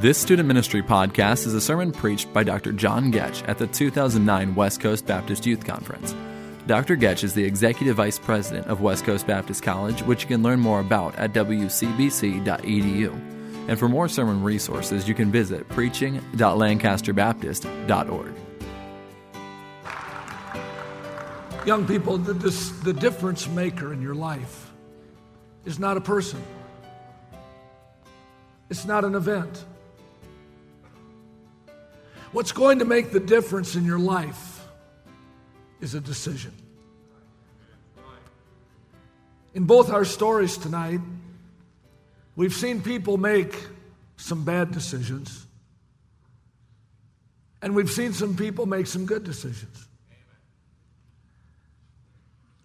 This student ministry podcast is a sermon preached by Dr. John Getch at the 2009 West Coast Baptist Youth Conference. Dr. Getch is the Executive Vice President of West Coast Baptist College, which you can learn more about at wcbc.edu. And for more sermon resources, you can visit preaching.lancasterbaptist.org. Young people, the difference maker in your life is not a person. It's not an event. What's going to make the difference in your life is a decision. In both our stories tonight, we've seen people make some bad decisions, and we've seen some people make some good decisions.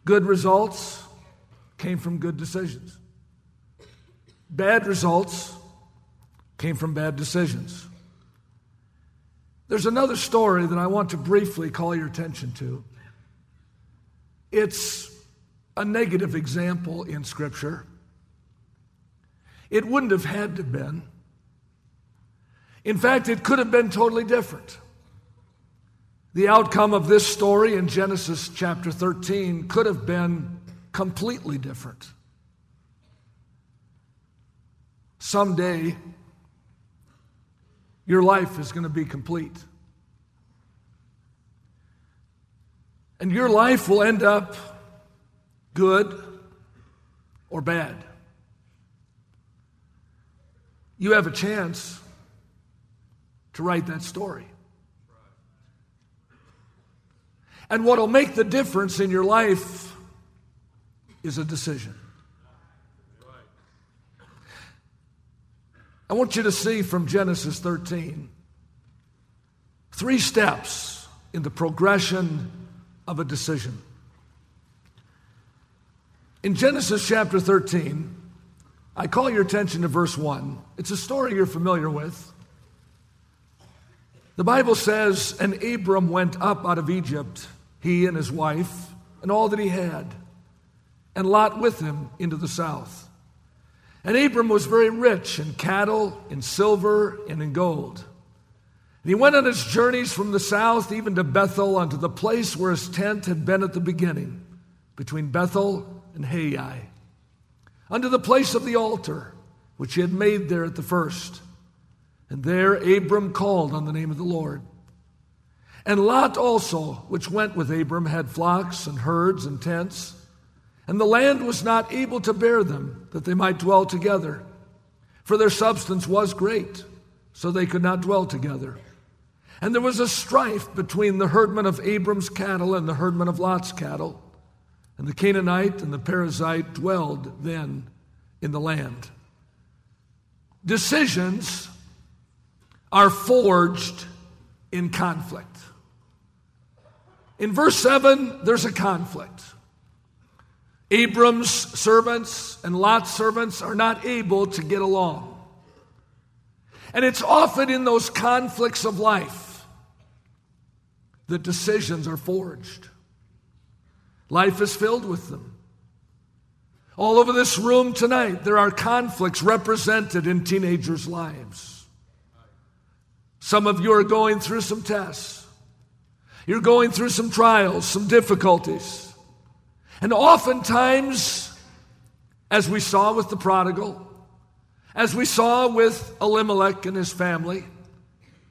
Good results came from good decisions. Bad results came from bad decisions. There's another story that I want to briefly call your attention to. It's a negative example in Scripture. It wouldn't have had to been. In fact, it could have been totally different. The outcome of this story in Genesis chapter 13 could have been completely different. Someday, your life is going to be complete. And your life will end up good or bad. You have a chance to write that story. And what will make the difference in your life is a decision. I want you to see from Genesis 13 three steps in the progression of a decision. In Genesis chapter 13, I call your attention to verse 1. It's a story you're familiar with. The Bible says, "And Abram went up out of Egypt, he and his wife, and all that he had, and Lot with him into the south. And Abram was very rich in cattle, in silver, and in gold. And he went on his journeys from the south even to Bethel unto the place where his tent had been at the beginning, between Bethel and Hai, unto the place of the altar, which he had made there at the first. And there Abram called on the name of the Lord. And Lot also, which went with Abram, had flocks and herds and tents. And the land was not able to bear them, that they might dwell together. For their substance was great, so they could not dwell together. And there was a strife between the herdmen of Abram's cattle and the herdmen of Lot's cattle. And the Canaanite and the Perizzite dwelled then in the land." Decisions are forged in conflict. In verse 7, there's a conflict. Abram's servants and Lot's servants are not able to get along. And it's often in those conflicts of life that decisions are forged. Life is filled with them. All over this room tonight, there are conflicts represented in teenagers' lives. Some of you are going through some tests. You're going through some trials, some difficulties. And oftentimes, as we saw with the prodigal, as we saw with Elimelech and his family,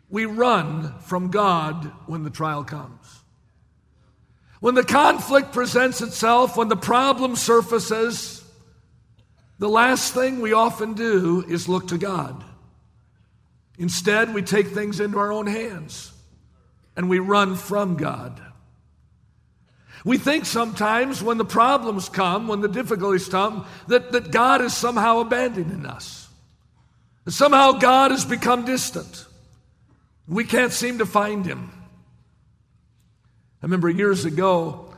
we run from God when the trial comes. When the conflict presents itself, when the problem surfaces, the last thing we often do is look to God. Instead, we take things into our own hands and we run from God. We think sometimes when the problems come, when the difficulties come, that God is somehow abandoning us. That somehow God has become distant. We can't seem to find Him. I remember years ago,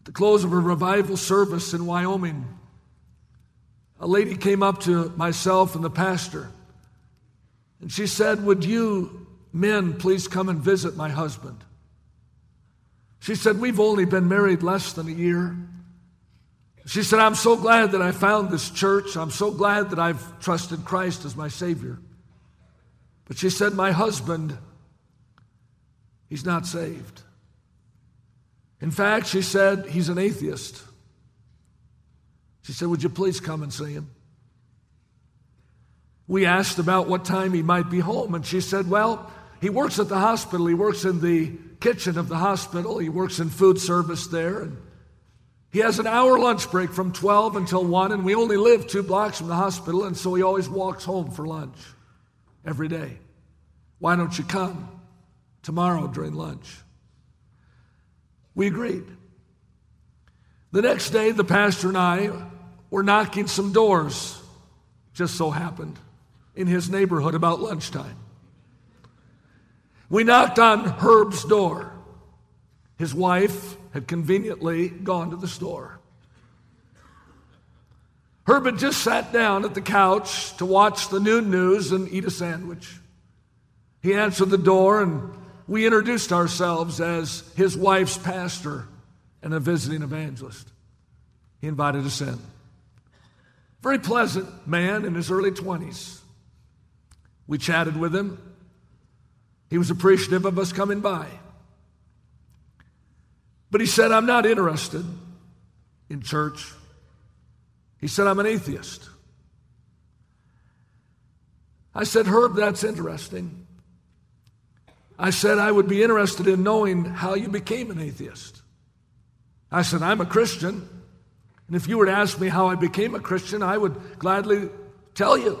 at the close of a revival service in Wyoming, a lady came up to myself and the pastor, and she said, "Would you men please come and visit my husband?" She said, "We've only been married less than a year." She said, "I'm so glad that I found this church. I'm so glad that I've trusted Christ as my Savior." But she said, my husband, he's not saved. In fact, she said, he's an atheist. She said, would you please come and see him? We asked about what time he might be home, and she said, well, he works at the hospital. He works in the kitchen of the hospital. He works in food service there, and he has an hour lunch break from 12 until 1, and we only live 2 blocks from the hospital, and so he always walks home for lunch every day. Why don't you come tomorrow during lunch? We agreed. The next day, the pastor and I were knocking some doors, just so happened, in his neighborhood about lunchtime. We knocked on Herb's door. His wife had conveniently gone to the store. Herb had just sat down at the couch to watch the noon news and eat a sandwich. He answered the door, and we introduced ourselves as his wife's pastor and a visiting evangelist. He invited us in. Very pleasant man in his early 20s. We chatted with him. He was appreciative of us coming by. But he said, I'm not interested in church. He said, I'm an atheist. I said, Herb, that's interesting. I said, I would be interested in knowing how you became an atheist. I said, I'm a Christian, and if you were to ask me how I became a Christian, I would gladly tell you.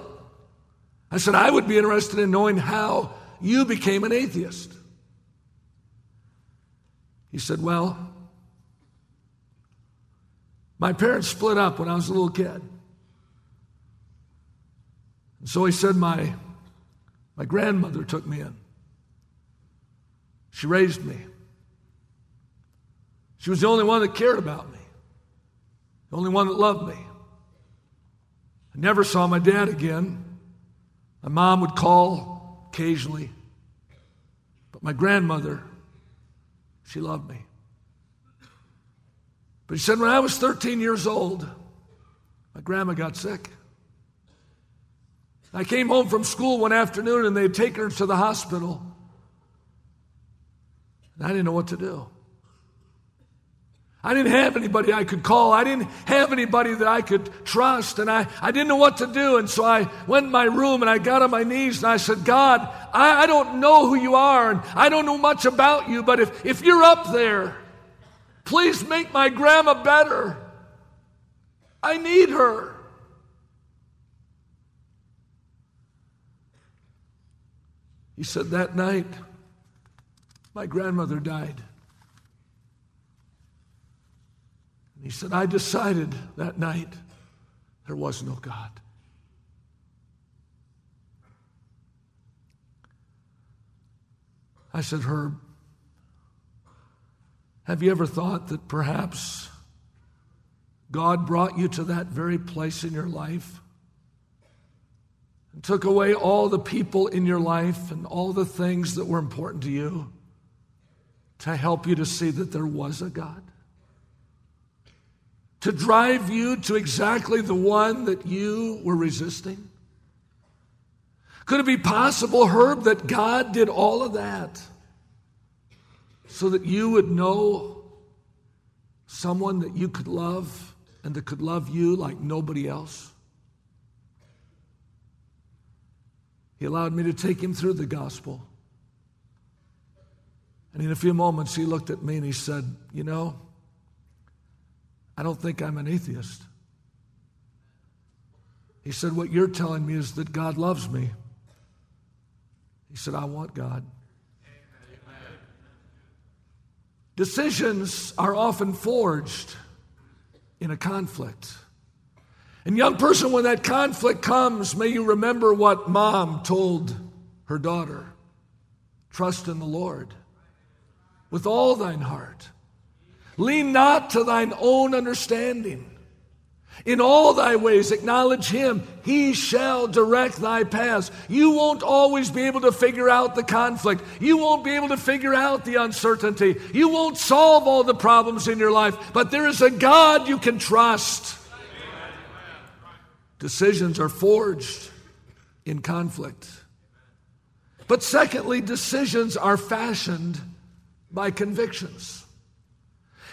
I said, I would be interested in knowing how you became an atheist. He said, well, my parents split up when I was a little kid. And so he said, my grandmother took me in. She raised me. She was the only one that cared about me, the only one that loved me. I never saw my dad again. My mom would call occasionally, but my grandmother, she loved me. But he said, when I was 13 years old, my grandma got sick. I came home from school one afternoon, and they had taken her to the hospital. And I didn't know what to do. I didn't have anybody I could call. I didn't have anybody that I could trust. And I didn't know what to do. And so I went in my room, and I got on my knees, and I said, God, I don't know who you are, and I don't know much about you, but if you're up there, please make my grandma better. I need her. He said, that night, my grandmother died. He said, I decided that night there was no God. I said, Herb, have you ever thought that perhaps God brought you to that very place in your life and took away all the people in your life and all the things that were important to you to help you to see that there was a God? To drive you to exactly the one that you were resisting? Could it be possible, Herb, that God did all of that so that you would know someone that you could love and that could love you like nobody else? He allowed me to take him through the gospel. And in a few moments, he looked at me and he said, you know, I don't think I'm an atheist. He said, what you're telling me is that God loves me. He said, I want God. Amen. Decisions are often forged in a conflict. And young person, when that conflict comes, may you remember what mom told her daughter. Trust in the Lord with all thine heart. Lean not to thine own understanding. In all thy ways acknowledge him. He shall direct thy paths. You won't always be able to figure out the conflict. You won't be able to figure out the uncertainty. You won't solve all the problems in your life. But there is a God you can trust. Amen. Decisions are forged in conflict. But secondly, decisions are fashioned by convictions.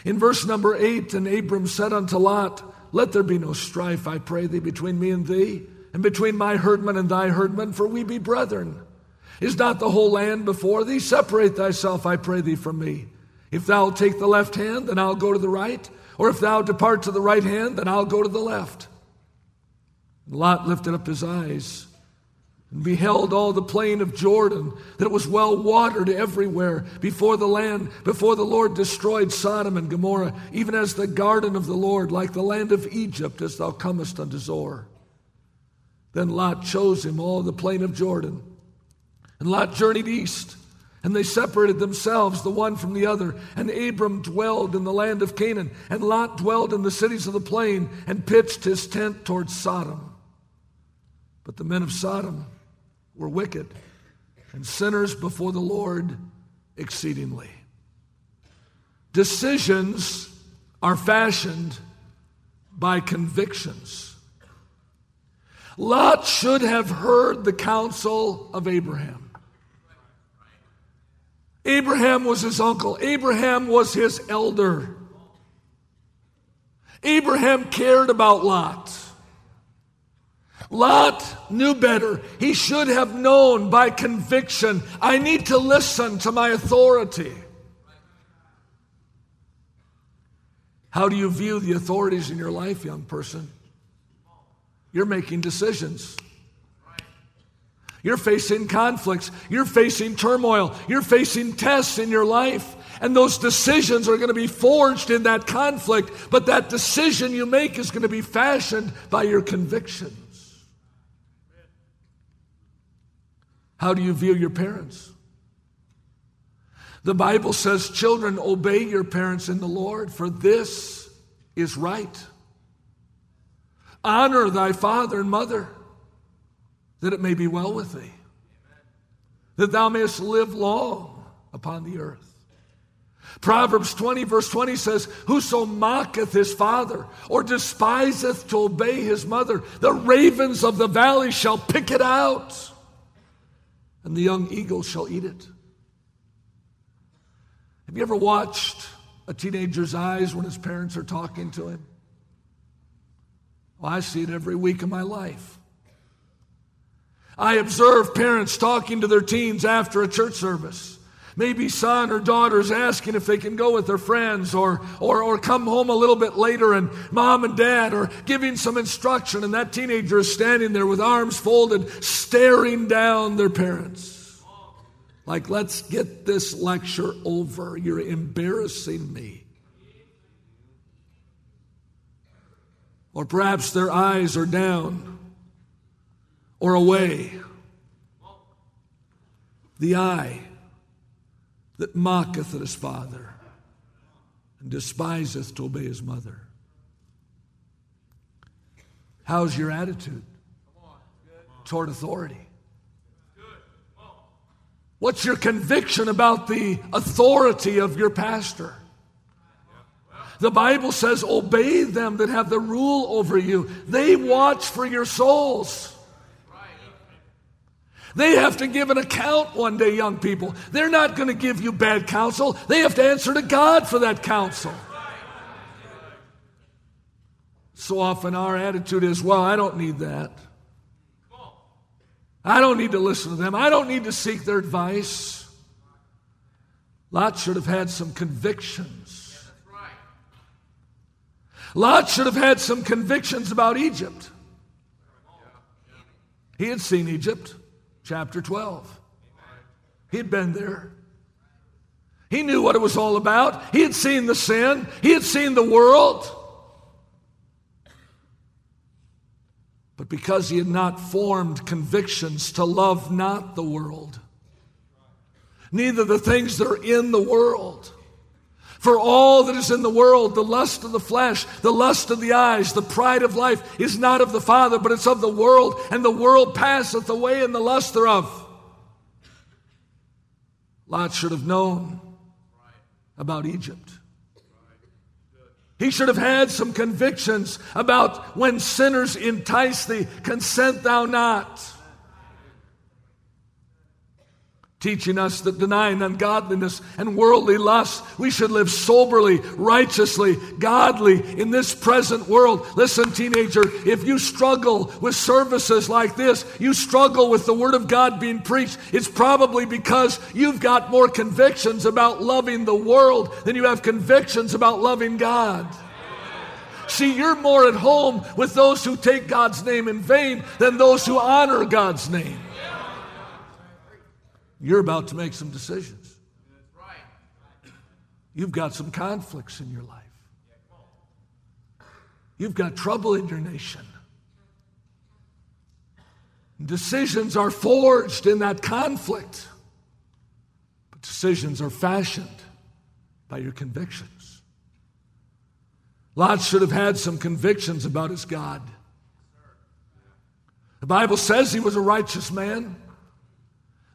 In verse number 8, and Abram said unto Lot, Let there be no strife, I pray thee, between me and thee, and between my herdmen and thy herdmen, for we be brethren. Is not the whole land before thee? Separate thyself, I pray thee, from me. If thou take the left hand, then I'll go to the right. Or if thou depart to the right hand, then I'll go to the left. And Lot lifted up his eyes and beheld all the plain of Jordan, that it was well watered everywhere before the land, before the Lord destroyed Sodom and Gomorrah, even as the garden of the Lord, like the land of Egypt, as thou comest unto Zoar. Then Lot chose him all the plain of Jordan. And Lot journeyed east, and they separated themselves, the one from the other. And Abram dwelled in the land of Canaan, and Lot dwelled in the cities of the plain, and pitched his tent towards Sodom. But the men of Sodom were wicked, and sinners before the Lord exceedingly. Decisions are fashioned by convictions. Lot should have heard the counsel of Abraham. Abraham was his uncle. Abraham was his elder. Abraham cared about Lot. Lot knew better. He should have known by conviction, I need to listen to my authority. How do you view the authorities in your life, young person? You're making decisions. You're facing conflicts. You're facing turmoil. You're facing tests in your life. And those decisions are going to be forged in that conflict, but that decision you make is going to be fashioned by your convictions. How do you view your parents? The Bible says, children, obey your parents in the Lord, for this is right. Honor thy father and mother, that it may be well with thee, Amen. That thou mayest live long upon the earth. Proverbs 20, verse 20 says, Whoso mocketh his father, or despiseth to obey his mother, the ravens of the valley shall pick it out, and the young eagle shall eat it. Have you ever watched a teenager's eyes when his parents are talking to him? Well, I see it every week of my life. I observe parents talking to their teens after a church service. Maybe son or daughter's asking if they can go with their friends or come home a little bit later, and mom and dad are giving some instruction, and that teenager is standing there with arms folded, staring down their parents. Like, let's get this lecture over. You're embarrassing me. Or perhaps their eyes are down or away. The eye that mocketh at his father and despiseth to obey his mother. How's your attitude toward authority? What's your conviction about the authority of your pastor? The Bible says, obey them that have the rule over you. They watch for your souls. They have to give an account one day, young people. They're not going to give you bad counsel. They have to answer to God for that counsel. So often our attitude is, well, I don't need that. I don't need to listen to them. I don't need to seek their advice. Lot should have had some convictions. Lot should have had some convictions about Egypt. He had seen Egypt. Chapter 12. He'd been there. He knew what it was all about. He had seen the sin. He had seen the world. But because he had not formed convictions to love not the world, neither the things that are in the world. For all that is in the world, the lust of the flesh, the lust of the eyes, the pride of life, is not of the Father, but it's of the world, and the world passeth away in the lust thereof. Lot should have known about Egypt. He should have had some convictions about when sinners entice thee, consent thou not. teaching us that denying ungodliness and worldly lust, we should live soberly, righteously, godly in this present world. Listen, teenager, if you struggle with services like this, you struggle with the Word of God being preached, it's probably because you've got more convictions about loving the world than you have convictions about loving God. See, you're more at home with those who take God's name in vain than those who honor God's name. You're about to make some decisions. You've got some conflicts in your life. You've got trouble in your nation. Decisions are forged in that conflict, but decisions are fashioned by your convictions. Lot should have had some convictions about his God. The Bible says he was a righteous man.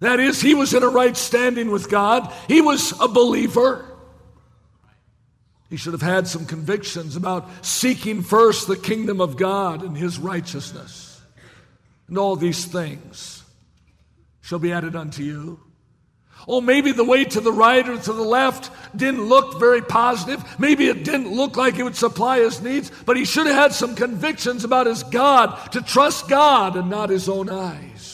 That is, he was in a right standing with God. He was a believer. He should have had some convictions about seeking first the kingdom of God and his righteousness. And all these things shall be added unto you. Oh, maybe the way to the right or to the left didn't look very positive. Maybe it didn't look like it would supply his needs. But he should have had some convictions about his God, to trust God and not his own eyes.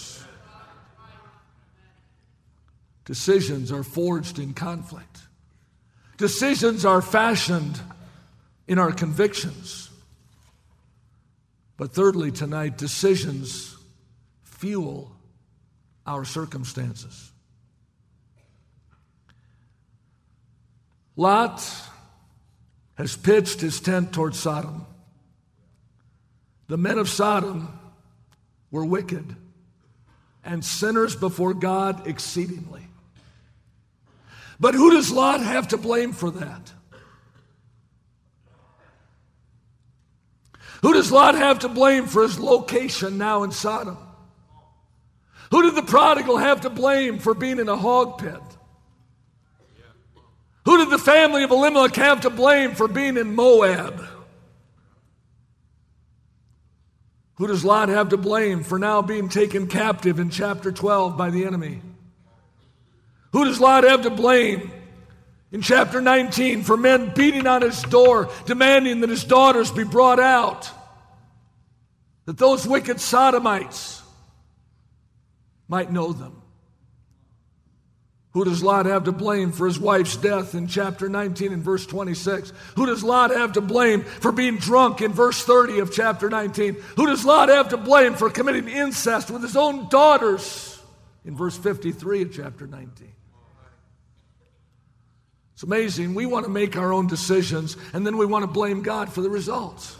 Decisions are forged in conflict. Decisions are fashioned in our convictions. But thirdly tonight, decisions fuel our circumstances. Lot has pitched his tent toward Sodom. The men of Sodom were wicked and sinners before God exceedingly. But who does Lot have to blame for that? Who does Lot have to blame for his location now in Sodom? Who did the prodigal have to blame for being in a hog pit? Who did the family of Elimelech have to blame for being in Moab? Who does Lot have to blame for now being taken captive in chapter 12 by the enemy? Who does Lot have to blame in chapter 19 for men beating on his door, demanding that his daughters be brought out? That those wicked Sodomites might know them. Who does Lot have to blame for his wife's death in chapter 19 and verse 26? Who does Lot have to blame for being drunk in verse 30 of chapter 19? Who does Lot have to blame for committing incest with his own daughters in verse 53 of chapter 19? It's amazing. We want to make our own decisions, and then we want to blame God for the results.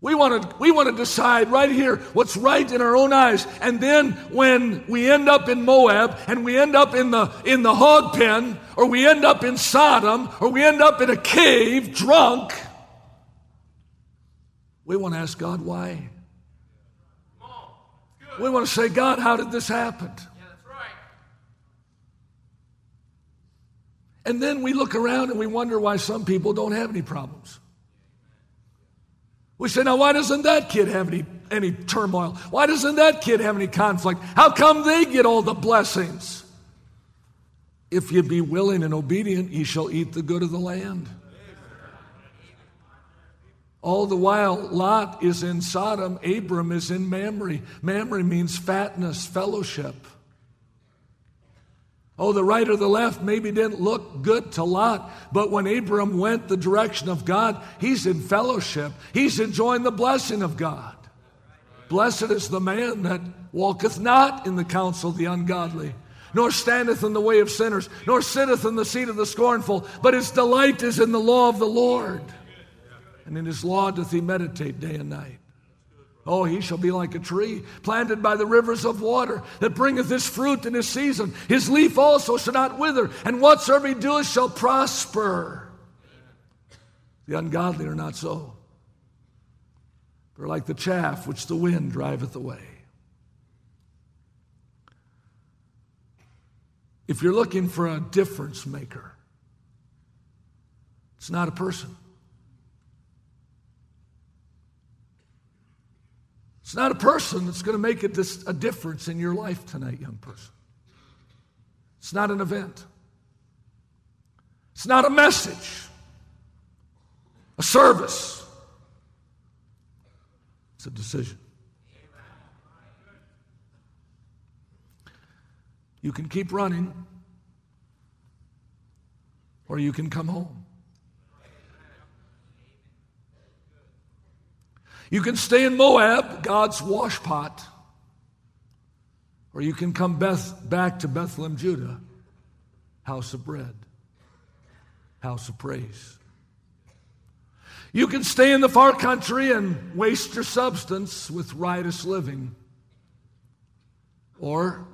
We want to decide right here what's right in our own eyes. And then when we end up in Moab, and we end up in the hog pen, or we end up in Sodom, or we end up in a cave drunk, we want to ask God why. We want to say, God, how did this happen? Yeah, that's right. And then we look around and we wonder why some people don't have any problems. We say, now why doesn't that kid have any turmoil? Why doesn't that kid have any conflict? How come they get all the blessings? If you be willing and obedient, ye shall eat the good of the land. All the while, Lot is in Sodom, Abram is in Mamre. Mamre means fatness, fellowship. Oh, the right or the left maybe didn't look good to Lot, but when Abram went the direction of God, he's in fellowship. He's enjoying the blessing of God. Blessed is the man that walketh not in the counsel of the ungodly, nor standeth in the way of sinners, nor sitteth in the seat of the scornful, but his delight is in the law of the Lord. And in his law doth he meditate day and night. Oh, he shall be like a tree planted by the rivers of water, that bringeth his fruit in his season. His leaf also shall not wither, and whatsoever he doeth shall prosper. The ungodly are not so. They're like the chaff which the wind driveth away. If you're looking for a difference maker, it's not a person. It's not a person that's going to make a difference in your life tonight, young person. It's not an event. It's not a message, a service. It's a decision. You can keep running, or you can come home. You can stay in Moab, God's washpot, or you can come back to Bethlehem, Judah, house of bread, house of praise. You can stay in the far country and waste your substance with riotous living, or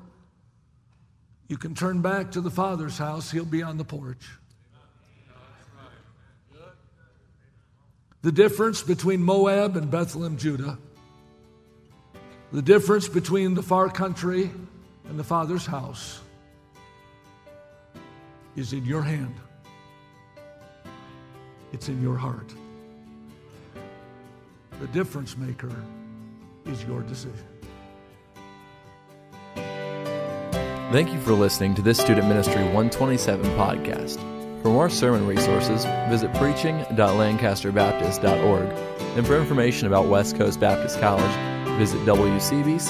you can turn back to the Father's house. He'll be on the porch. The difference between Moab and Bethlehem, Judah, the difference between the far country and the Father's house is in your hand. It's in your heart. The difference maker is your decision. Thank you for listening to this Student Ministry 127 podcast. For more sermon resources, visit preaching.lancasterbaptist.org. And for information about West Coast Baptist College, visit wcbc.edu.